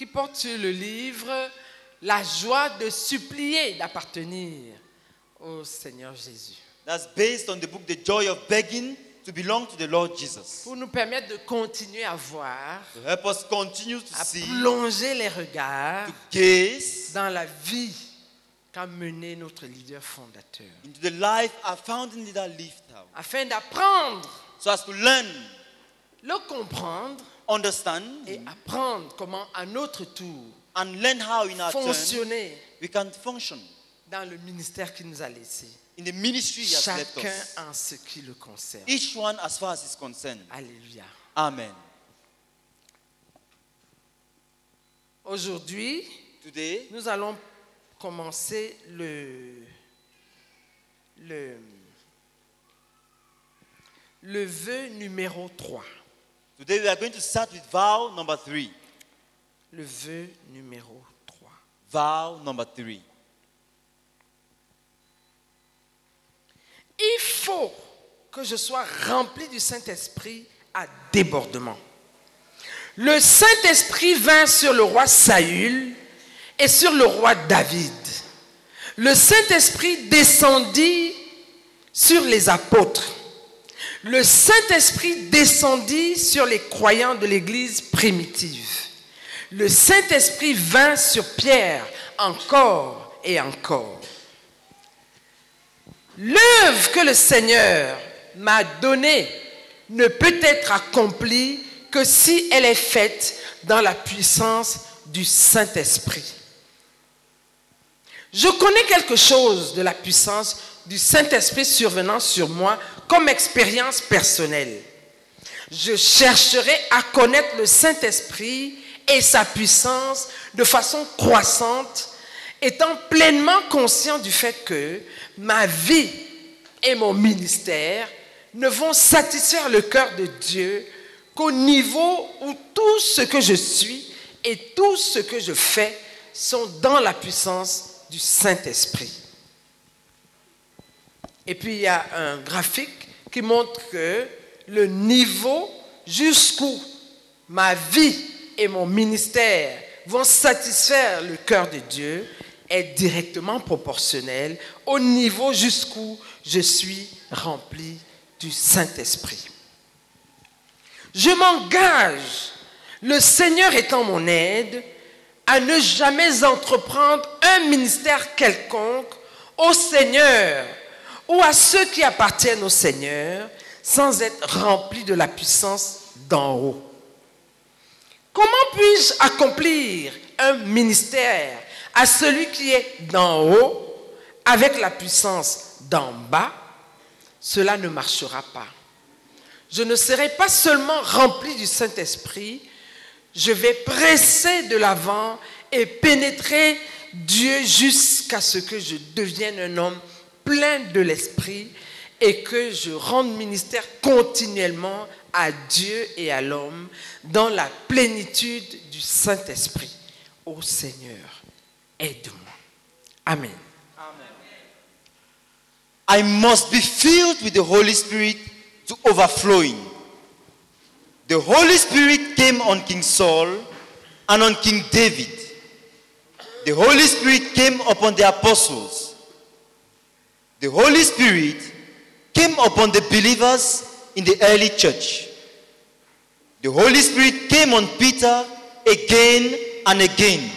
qui porte sur le livre « La joie de supplier d'appartenir au Seigneur Jésus ». That's based on the book The Joy of Begging to Belong to the Lord Jesus. Pour nous permettre de continuer à voir, to help us continue to à see, plonger les regards to gaze, dans la vie qu'a menée notre leader fondateur. Into the life our founding leader lived out. Afin d'apprendre, so as to learn, le comprendre, understand, et apprendre comment à notre tour and learn how in our fonctionner, turn, we can function dans le ministère qu'il nous a laissé. In the ministry he has left us. Chacun en ce qui le concerne. Each one as far as it's concerned. Alléluia. Amen. Aujourd'hui, nous allons commencer le vœu numéro 3. Today we are going to start with vow number 3. Le vœu numéro 3. Vow number 3. Il faut que je sois rempli du Saint-Esprit à débordement. Le Saint-Esprit vint sur le roi Saül et sur le roi David. Le Saint-Esprit descendit sur les apôtres. Le Saint-Esprit descendit sur les croyants de l'Église primitive. Le Saint-Esprit vint sur Pierre encore et encore. L'œuvre que le Seigneur m'a donnée ne peut être accomplie que si elle est faite dans la puissance du Saint-Esprit. Je connais quelque chose de la puissance du Saint-Esprit survenant sur moi comme expérience personnelle. Je chercherai à connaître le Saint-Esprit et sa puissance de façon croissante, étant pleinement conscient du fait que ma vie et mon ministère ne vont satisfaire le cœur de Dieu qu'au niveau où tout ce que je suis et tout ce que je fais sont dans la puissance du Saint-Esprit. Et puis il y a un graphique qui montre que le niveau jusqu'où ma vie et mon ministère vont satisfaire le cœur de Dieu est directement proportionnel au niveau jusqu'où je suis rempli du Saint-Esprit. Je m'engage, le Seigneur étant mon aide, à ne jamais entreprendre un ministère quelconque au Seigneur ou à ceux qui appartiennent au Seigneur sans être rempli de la puissance d'en haut. Comment puis-je accomplir un ministère à celui qui est d'en haut, avec la puissance d'en bas? Cela ne marchera pas. Je ne serai pas seulement rempli du Saint-Esprit, je vais presser de l'avant et pénétrer Dieu jusqu'à ce que je devienne un homme plein de l'Esprit et que je rende ministère continuellement à Dieu et à l'homme dans la plénitude du Saint-Esprit. Ô Seigneur, aide-moi. Amen. Amen. I must be filled with the Holy Spirit to overflowing. The Holy Spirit came on King Saul and on King David. The Holy Spirit came upon the apostles. The Holy Spirit came upon the believers in the early church. The Holy Spirit came on Peter again and again.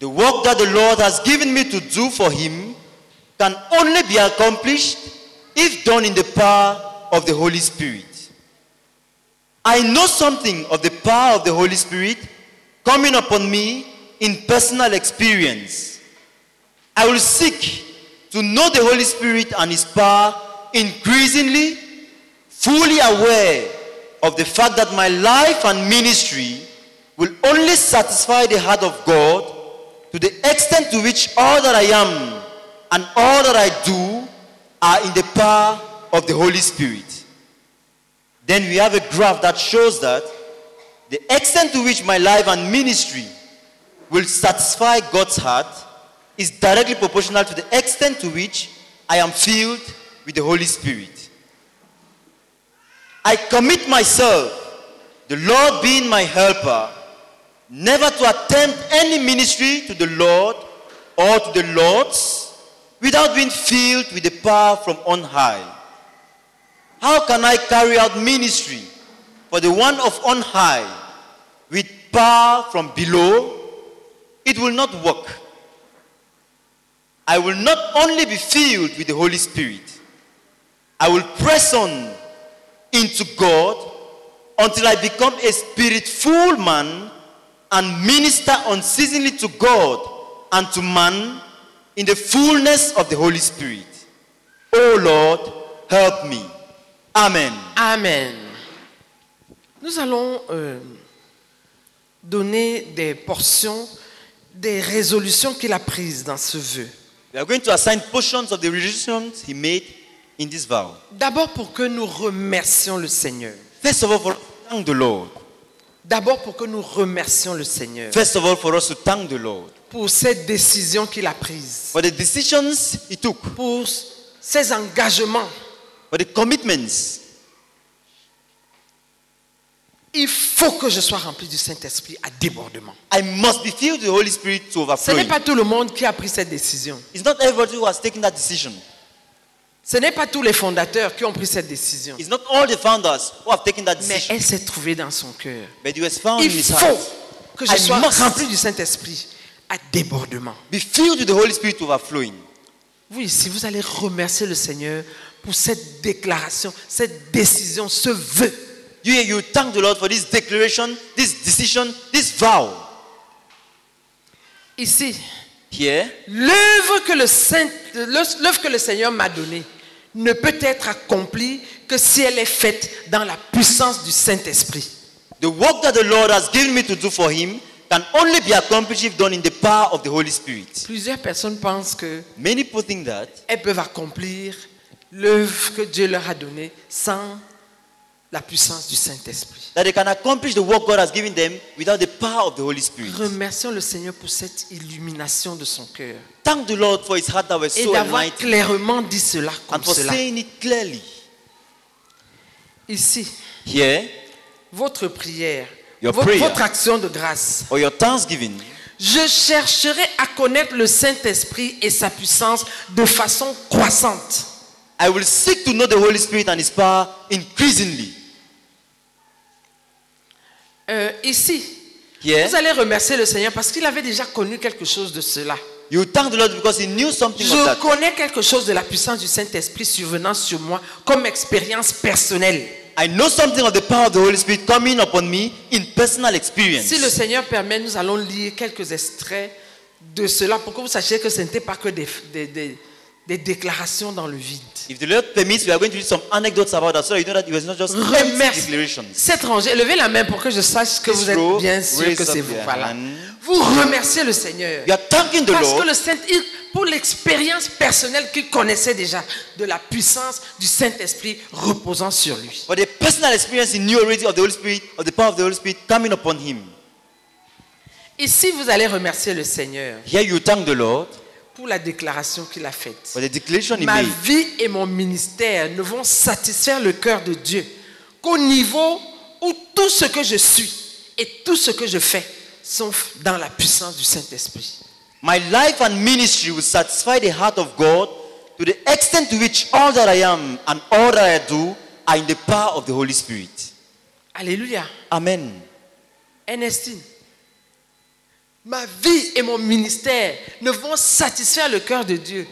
The work that the Lord has given me to do for him can only be accomplished if done in the power of the Holy Spirit. I know something of the power of the Holy Spirit coming upon me in personal experience. I will seek to know the Holy Spirit and his power increasingly, fully aware of the fact that my life and ministry will only satisfy the heart of God to the extent to which all that I am and all that I do are in the power of the Holy Spirit. Then we have a graph that shows that the extent to which my life and ministry will satisfy God's heart is directly proportional to the extent to which I am filled with the Holy Spirit. I commit myself, the Lord being my helper, never to attempt any ministry to the Lord or to the Lord's without being filled with the power from on high. How can I carry out ministry for the one of on high with power from below? It will not work. I will not only be filled with the Holy Spirit, I will press on into God until I become a spirit-full man and minister unceasingly to God and to man in the fullness of the Holy Spirit. Oh Lord, help me. Amen. Amen. Nous allons donner des portions des résolutions qu'il a prises dans ce vœu. We are going to assign portions of the resolutions he made in this vow. D'abord pour que nous remercions le Seigneur. First of all, for us to thank the Lord. D'abord pour que nous remercions le Seigneur. First of all, for us to thank the Lord. Pour cette décision qu'il a prise. For the decisions he took. Pour ses engagements. For the commitments. Il faut que je sois rempli du Saint-Esprit à débordement. I must be filled with the Holy Spirit to overflowing. Ce n'est pas tout le monde qui a pris cette décision. It's not everybody who has taken that decision. Ce n'est pas tous les fondateurs qui ont pris cette décision. It's not all the founders who have taken that decision. Mais elle s'est trouvée dans son cœur. But it was found in his heart. Il faut que je sois rempli du Saint-Esprit à débordement. Be filled with the Holy Spirit to overflowing. Oui, si vous allez remercier le Seigneur pour cette déclaration, cette décision, ce vœu. You thank the Lord for this declaration, this decision, this vow. Ici, l'œuvre que le Seigneur m'a donnée ne peut être accomplie que si elle est faite dans la puissance du Saint-Esprit. The work that the Lord has given me to do for Him can only be accomplished if done in the power of the Holy Spirit. Plusieurs personnes pensent que many people think that elles peuvent accomplir l'œuvre que Dieu leur a donnée sans la puissance du Saint-Esprit. That they can accomplish the work God has given them without the power of the Holy Spirit. Remercions le Seigneur pour cette illumination de son cœur. Thank the Lord for his heart that was so enlightened. Et d'avoir clairement dit cela comme and for cela. Saying it clearly. Ici, votre prière, votre action de grâce, or your thanksgiving. Je chercherai à connaître le Saint-Esprit et sa puissance de façon croissante. I will seek to know the Holy Spirit and his power increasingly. Ici, vous allez remercier le Seigneur parce qu'il avait déjà connu quelque chose de cela. You thank the Lord because he knew something of that. Je connais quelque chose de la puissance du Saint-Esprit survenant sur moi comme expérience personnelle. I know something of the power of the Holy Spirit coming upon me in personal experience. Si le Seigneur permet, nous allons lire quelques extraits de cela pour que vous sachiez que ce n'était pas que des déclarations dans le vide. If the Lord permits, we are going to do some anecdotes about that, so you know that it was not just declarations. Cette rangée, levez la main pour que je sache que vous êtes bien sûr que c'est vous. Voilà. Vous remerciez le Seigneur. You are thanking the Lord. Parce que le Saint-Esprit, pour l'expérience personnelle qu'il connaissait déjà de la puissance du Saint-Esprit reposant sur lui. For the personal experience he knew already of the Holy Spirit, of the power of the Holy Spirit coming upon him. Ici, vous allez remercier le Seigneur. Here you thank the Lord. Pour la déclaration qu'il a faite. Ma vie et mon ministère ne vont satisfaire le cœur de Dieu qu'au niveau où tout ce que je suis et tout ce que je fais sont dans la puissance du Saint-Esprit. My life and ministry will satisfy the heart of God to the extent to which all that I am and all that I do are in the power of the Holy Spirit. Alléluia. Amen. Ernestine. Ma vie et mon ministère ne vont satisfaire le cœur de Dieu.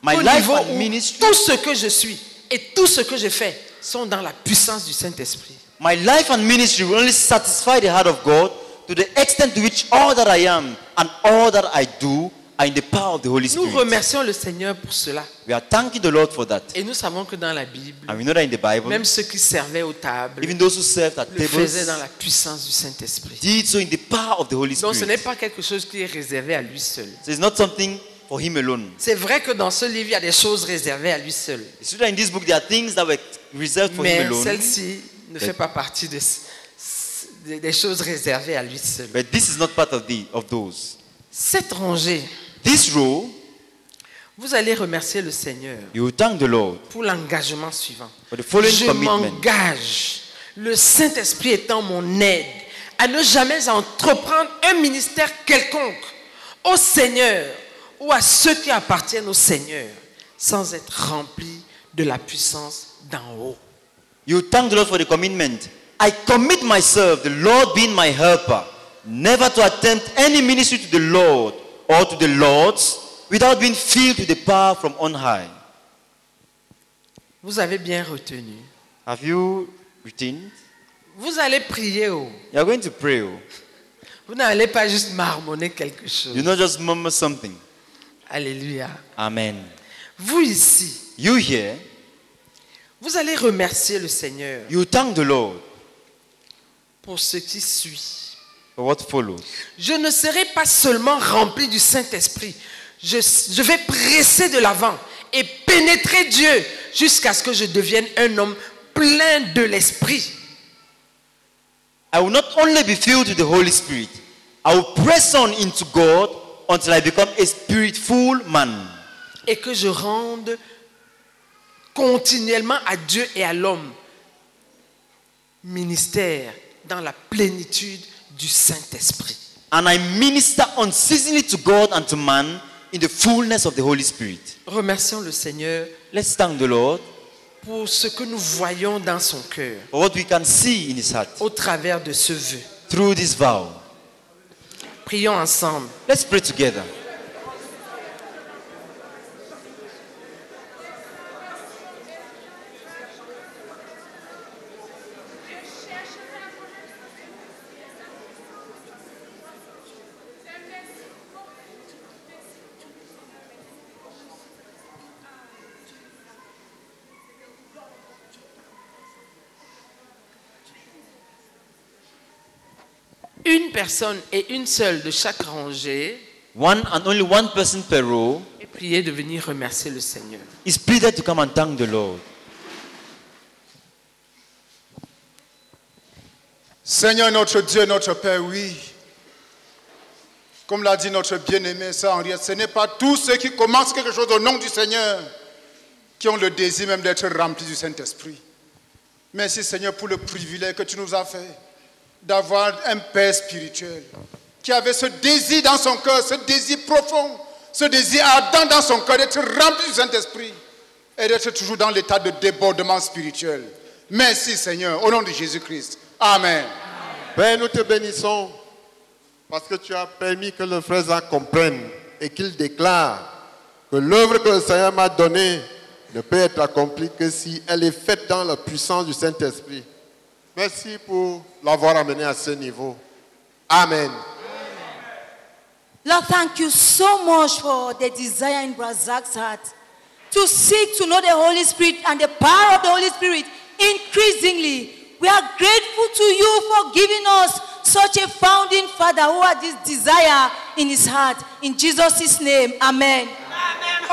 My life and ministry, tout ce que je suis et tout ce que je fais sont dans la puissance du Saint-Esprit. My life and ministry will only satisfy the heart of God to the extent to which all that I am and all that I do are in the power of the Holy Spirit. Nous remercions le Seigneur pour cela. We are thanking the Lord for that. Et nous savons que dans la Bible, and we know that in the Bible, même ceux qui servaient aux tables, even those who served at tables, faisaient dans la puissance du Saint-Esprit. Did so in the power of the Holy Spirit. Donc ce n'est pas quelque chose qui est réservé à lui seul. So it's not something for him alone. C'est vrai que dans ce livre il y a des choses réservées à lui seul. It's true that in this book there are things that were reserved for him alone. Mais celle-ci ne fait pas partie des choses réservées à lui seul. But this is not part of those. Cette rangée, this row, vous allez remercier le Seigneur pour l'engagement suivant. Je m'engage, le Saint-Esprit étant mon aide, à ne jamais entreprendre un ministère quelconque au Seigneur ou à ceux qui appartiennent au Seigneur sans être rempli de la puissance d'en haut. You thank the Lord for the commitment. I commit myself, the Lord being my helper, never to attempt any ministry to the Lord or to the Lords without being filled with the power from on high. Vous avez bien retenu. Have you retained? Vous allez prier. Oh. You are going to pray. Oh. Vous n'allez pas juste marmonner quelque chose. You not just murmur something. Alléluia. Amen. Vous ici. You here. Vous allez remercier le Seigneur. You thank the Lord. Pour ce qui suit. For what follows. Je ne serai pas seulement rempli du Saint-Esprit. Je vais presser de l'avant et pénétrer Dieu jusqu'à ce que je devienne un homme plein de l'Esprit. I will not only be filled with the Holy Spirit. I will press on into God until I become a spirit-full man. Et que je rende continuellement à Dieu et à l'homme ministère dans la plénitude du Saint-Esprit. And I minister unceasingly to God and to man in the fullness of the Holy Spirit. Remercions le Seigneur. Let's thank the Lord. Pour ce que nous voyons dans son cœur. What we can see in his heart. Au travers de ce vœu. Through this vow. Prions ensemble. Let's pray together. Une personne et une seule de chaque rangée. One and only one person per row. Est priée de venir remercier le Seigneur. Is pleaded to come and thank the Lord. Seigneur notre Dieu, notre Père, oui. Comme l'a dit notre bien-aimé, ça, Henriette, ce n'est pas tous ceux qui commencent quelque chose au nom du Seigneur qui ont le désir même d'être remplis du Saint-Esprit. Merci Seigneur pour le privilège que tu nous as fait d'avoir un père spirituel qui avait ce désir dans son cœur, ce désir profond, ce désir ardent dans son cœur d'être rempli du Saint-Esprit et d'être toujours dans l'état de débordement spirituel. Merci Seigneur, au nom de Jésus-Christ. Amen. Père, nous te bénissons parce que tu as permis que le frère Zach comprenne et qu'il déclare que l'œuvre que le Seigneur m'a donnée ne peut être accomplie que si elle est faite dans la puissance du Saint-Esprit. Merci pour l'avoir amené à ce niveau. Amen. Lord, thank you so much for the desire in Brother Zach's heart to seek to know the Holy Spirit and the power of the Holy Spirit increasingly. We are grateful to you for giving us such a founding father who had this desire in his heart. In Jesus' name, amen. Amen.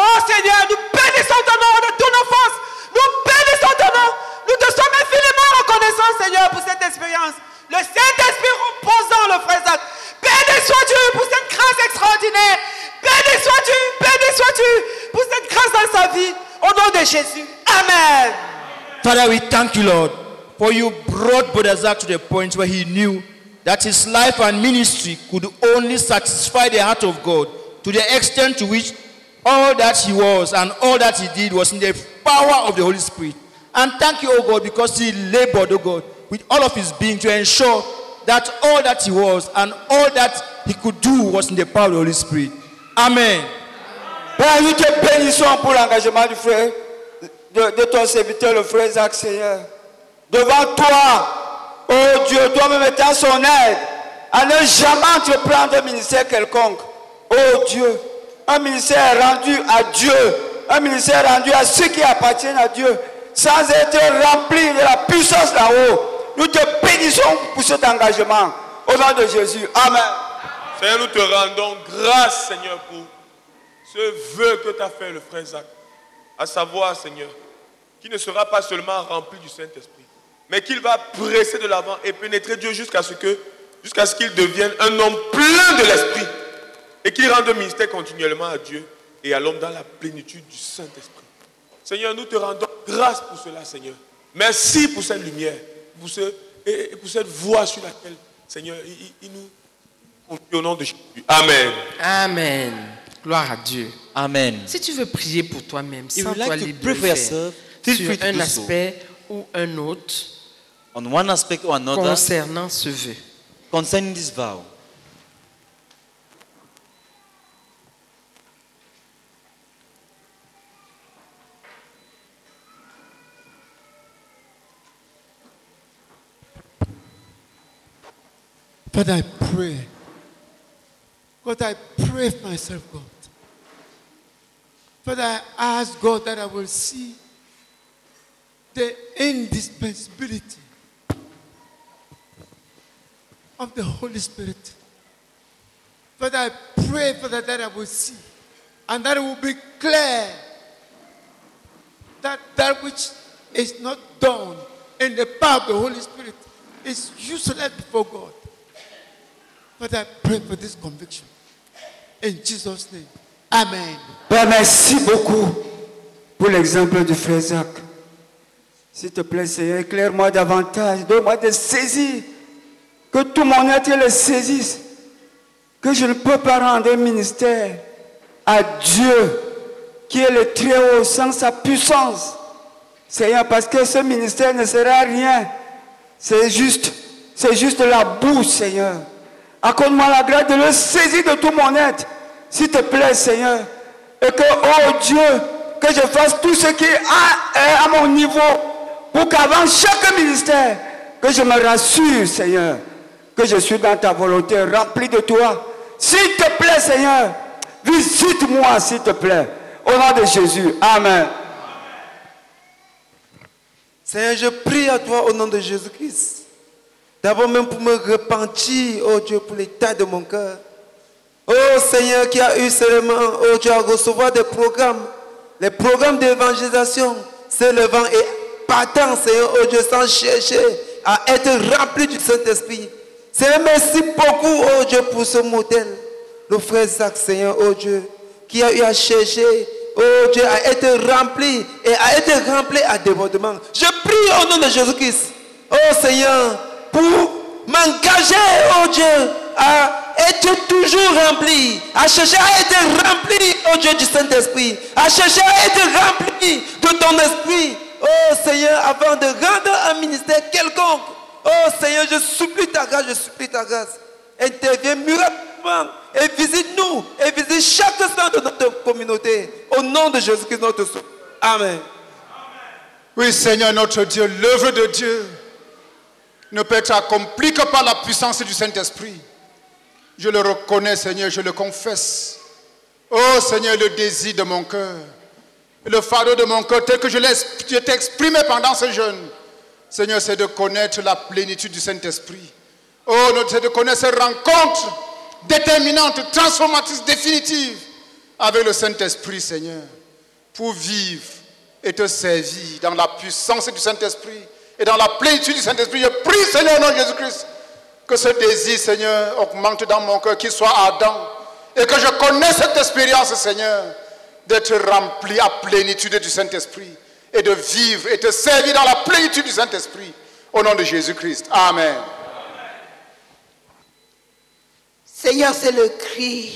Oh Seigneur, nous bénissons ton nom de toute nos forces. Nous bénissons ton nom. Nous te sommes infiniment reconnaissants, Seigneur, pour cette expérience. Le Saint-Esprit reposant le frère Zach. Béni sois-tu pour cette grâce extraordinaire. Béni sois-tu pour cette grâce dans sa vie. Au nom de Jésus. Amen. Father, we thank you, Lord, for you brought Brother Zach to the point where he knew that his life and ministry could only satisfy the heart of God to the extent to which all that he was and all that he did was in the power of the Holy Spirit. And thank you, O God, because he labored, O God, with all of his being to ensure that all that he was and all that he could do was in the power of the Holy Spirit. Amen. Père, nous te bénissons pour l'engagement du frère, de ton serviteur, le frère Zach, Seigneur. Devant toi, oh Dieu, toi-même étant son aide, à ne jamais entreprendre un ministère quelconque. Oh Dieu, un ministère rendu à Dieu, un ministère rendu à ceux qui appartiennent à Dieu, sans être rempli de la puissance là-haut. Nous te bénissons pour cet engagement. Au nom de Jésus. Amen. Seigneur, nous te rendons grâce, Seigneur, pour ce vœu que tu as fait, le frère Zach. À savoir, Seigneur, qu'il ne sera pas seulement rempli du Saint-Esprit, mais qu'il va presser de l'avant et pénétrer Dieu jusqu'à ce qu'il devienne un homme plein de l'Esprit. Et qu'il rende ministère continuellement à Dieu et à l'homme dans la plénitude du Saint-Esprit. Seigneur, nous te rendons grâce pour cela, Seigneur. Merci pour cette lumière, pour et pour cette voie sur laquelle, Seigneur, il nous confie au nom de Jésus. Amen. Amen. Gloire à Dieu. Amen. Si tu veux prier pour toi-même, sans toi libre de faire, sur un aspect ou un autre, on one aspect or another, concernant ce vœu, concerning this vow. But I pray, God, I pray for myself, God. But I ask God that I will see the indispensability of the Holy Spirit. But I pray for that I will see, and that it will be clear that that which is not done in the power of the Holy Spirit is useless before God. But I pray for this conviction. In Jesus' name. Amen. Père, merci beaucoup pour l'exemple du frère Zach. S'il te plaît, Seigneur, éclaire-moi davantage. Donne-moi de saisir. Que tout mon être le saisisse. Que je ne peux pas rendre un ministère à Dieu qui est le Très-Haut sans sa puissance. Seigneur, parce que ce ministère ne sera rien. C'est juste la boue, Seigneur. Accorde-moi la grâce de le saisir de tout mon être, s'il te plaît, Seigneur. Et que, oh Dieu, que je fasse tout ce qui est à mon niveau pour qu'avant chaque ministère, que je me rassure, Seigneur, que je suis dans ta volonté, rempli de toi. S'il te plaît, Seigneur, visite-moi, s'il te plaît. Au nom de Jésus. Amen. Seigneur, je prie à toi au nom de Jésus-Christ. D'abord même pour me repentir, oh Dieu, pour l'état de mon cœur. Oh Seigneur, qui a eu seulement, oh Dieu, à recevoir des programmes, les programmes d'évangélisation, s'élevant et partant, Seigneur, oh Dieu, sans chercher à être rempli du Saint-Esprit. Seigneur, merci beaucoup, oh Dieu, pour ce modèle. Le frère Zach, Seigneur, oh Dieu, qui a eu à chercher, oh Dieu, à être rempli et à être rempli à débordement. Je prie au nom de Jésus-Christ, oh Seigneur, pour m'engager, oh Dieu, à être toujours rempli, à chercher à être rempli, oh Dieu, du Saint-Esprit, à chercher à être rempli de ton esprit, oh Seigneur, avant de rendre un ministère quelconque. Oh Seigneur, je supplie ta grâce, je supplie ta grâce. Interviens miraculeusement et visite-nous, et visite chaque centre de notre communauté, au nom de Jésus-Christ notre Sauveur. Amen. Oui, Seigneur notre Dieu, l'œuvre de Dieu ne peut être accompli que par la puissance du Saint-Esprit. Je le reconnais, Seigneur, je le confesse. Oh Seigneur, le désir de mon cœur, le fardeau de mon cœur tel que je t'ai exprimé pendant ce jeûne, Seigneur, c'est de connaître la plénitude du Saint-Esprit. Oh, c'est de connaître cette rencontre déterminante, transformatrice, définitive avec le Saint-Esprit, Seigneur, pour vivre et te servir dans la puissance du Saint-Esprit. Et dans la plénitude du Saint-Esprit, je prie, Seigneur, au nom de Jésus-Christ, que ce désir, Seigneur, augmente dans mon cœur, qu'il soit ardent, et que je connaisse cette expérience, Seigneur, d'être rempli à plénitude du Saint-Esprit, et de vivre et te servir dans la plénitude du Saint-Esprit, au nom de Jésus-Christ. Amen. Seigneur, c'est le cri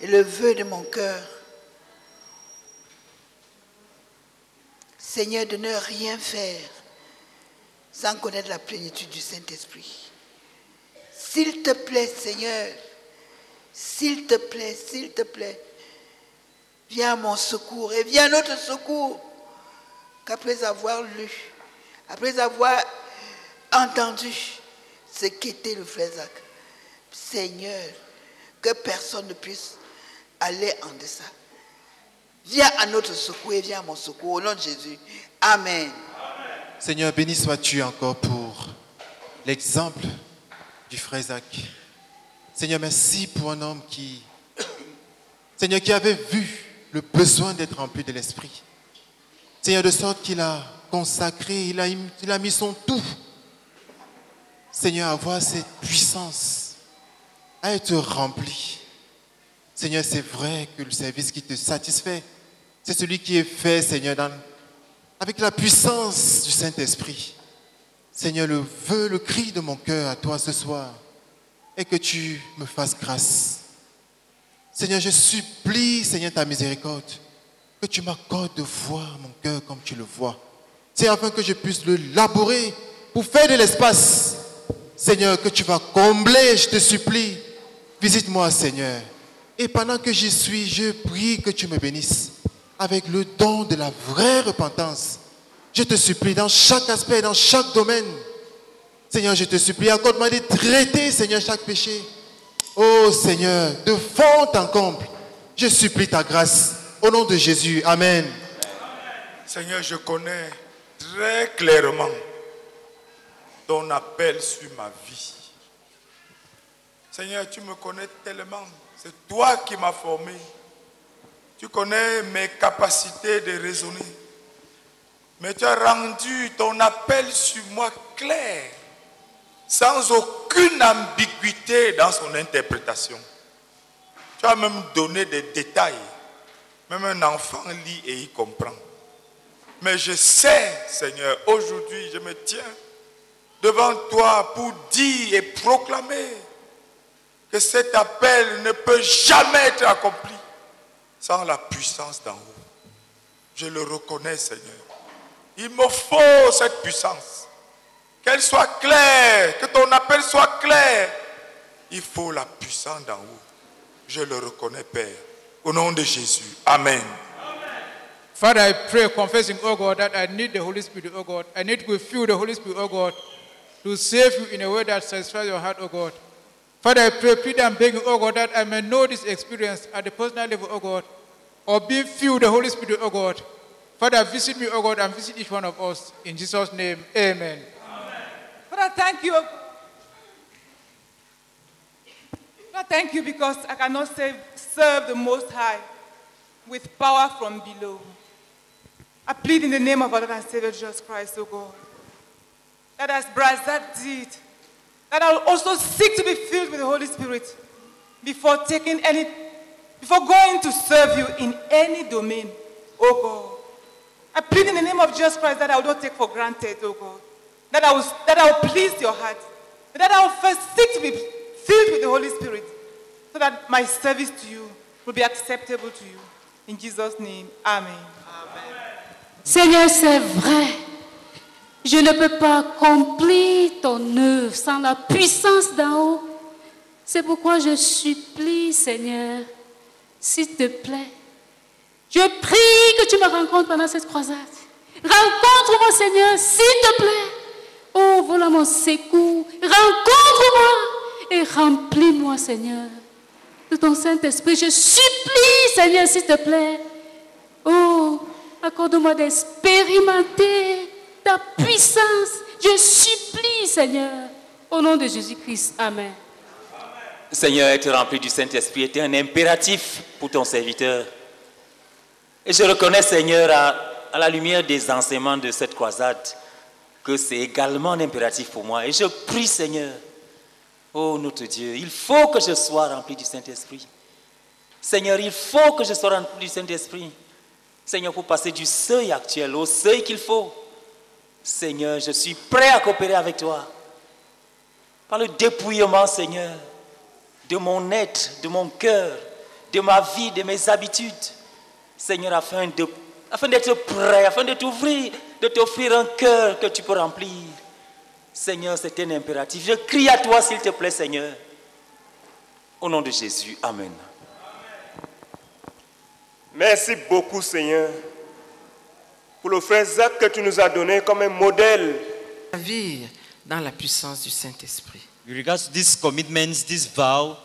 et le vœu de mon cœur. Seigneur, de ne rien faire sans connaître la plénitude du Saint-Esprit. S'il te plaît, Seigneur, s'il te plaît, viens à mon secours et viens à notre secours, qu'après avoir lu, après avoir entendu ce qu'était le frère Zach, Seigneur, que personne ne puisse aller en deçà. Viens à notre secours et viens à mon secours, au nom de Jésus. Amen. Seigneur, béni sois-tu encore pour l'exemple du frère Zach. Seigneur, merci pour un homme qui, Seigneur, qui avait vu le besoin d'être rempli de l'Esprit. Seigneur, de sorte qu'il a consacré, il a mis son tout. Seigneur, avoir cette puissance à être rempli. Seigneur, c'est vrai que le service qui te satisfait, C'est celui qui est fait, Seigneur, avec la puissance du Saint-Esprit. Seigneur, le cri de mon cœur à toi ce soir est que tu me fasses grâce. Seigneur, je supplie, Seigneur, ta miséricorde, que tu m'accordes de voir mon cœur comme tu le vois. C'est afin que je puisse le labourer pour faire de l'espace. Seigneur, que tu vas combler, je te supplie. Visite-moi, Seigneur. Et pendant que j'y suis, je prie que tu me bénisses avec le don de la vraie repentance. Je te supplie dans chaque aspect, dans chaque domaine. Seigneur, je te supplie, accorde-moi de traiter, Seigneur, chaque péché. Oh Seigneur, de fond en comble, je supplie ta grâce. Au nom de Jésus, amen. Seigneur, je connais très clairement ton appel sur ma vie. Seigneur, tu me connais tellement. C'est toi qui m'as formé. Tu connais mes capacités de raisonner. Mais tu as rendu ton appel sur moi clair, sans aucune ambiguïté dans son interprétation. Tu as même donné des détails. Même un enfant lit et il comprend. Mais je sais, Seigneur, aujourd'hui je me tiens devant toi pour dire et proclamer que cet appel ne peut jamais être accompli sans la puissance d'en haut. Je le reconnais, Seigneur. Il me faut cette puissance. Qu'elle soit claire, que ton appel soit clair. Il faut la puissance d'en haut. Je le reconnais, Père. Au nom de Jésus. Amen. Father, I pray, confessing, oh God, that I need the Holy Spirit, oh God. I need to feel the Holy Spirit, oh God, to save you in a way that satisfies your heart, oh God. Father, I pray, plead and beg you, oh God, that I may know this experience at the personal level, oh God, or be filled the Holy Spirit, oh God. Father, visit me, oh God, and visit each one of us. In Jesus' name, amen. Amen. Father, thank you. Father, thank you because I cannot serve the Most High with power from below. I plead in the name of our Lord and Savior Jesus Christ, oh God, that as Zach did, that I will also seek to be filled with the Holy Spirit before going to serve you in any domain, oh God. I plead in the name of Jesus Christ that I will not take for granted, oh God, that I will please your heart, that I will first seek to be filled with the Holy Spirit so that my service to you will be acceptable to you. In Jesus' name, amen. Amen. Seigneur, c'est vrai. Je ne peux pas accomplir ton œuvre sans la puissance d'en haut. C'est pourquoi je supplie, Seigneur, s'il te plaît. Je prie que tu me rencontres pendant cette croisade. Rencontre-moi, Seigneur, s'il te plaît. Oh, voilà mon secours. Rencontre-moi et remplis-moi, Seigneur, de ton Saint-Esprit. Je supplie, Seigneur, s'il te plaît. Oh, accorde-moi d'expérimenter ta puissance, je supplie, Seigneur, au nom de Jésus-Christ. Amen. Amen. Seigneur, être rempli du Saint-Esprit était un impératif pour ton serviteur. Et je reconnais, Seigneur, à la lumière des enseignements de cette croisade, que c'est également un impératif pour moi. Et je prie, Seigneur, oh notre Dieu, il faut que je sois rempli du Saint-Esprit. Seigneur, il faut que je sois rempli du Saint-Esprit. Seigneur, pour passer du seuil actuel au seuil qu'il faut. Seigneur, je suis prêt à coopérer avec toi. Par le dépouillement, Seigneur, de mon être, de mon cœur, de ma vie, de mes habitudes. Seigneur, afin d'être prêt, afin de t'ouvrir, de t'offrir un cœur que tu peux remplir. Seigneur, c'est un impératif. Je crie à toi, s'il te plaît, Seigneur. Au nom de Jésus, amen. Merci beaucoup, Seigneur, pour le frère Zach que tu nous as donné comme un modèle. Dans la puissance du Saint-Esprit. With regards to these commitments, this vow,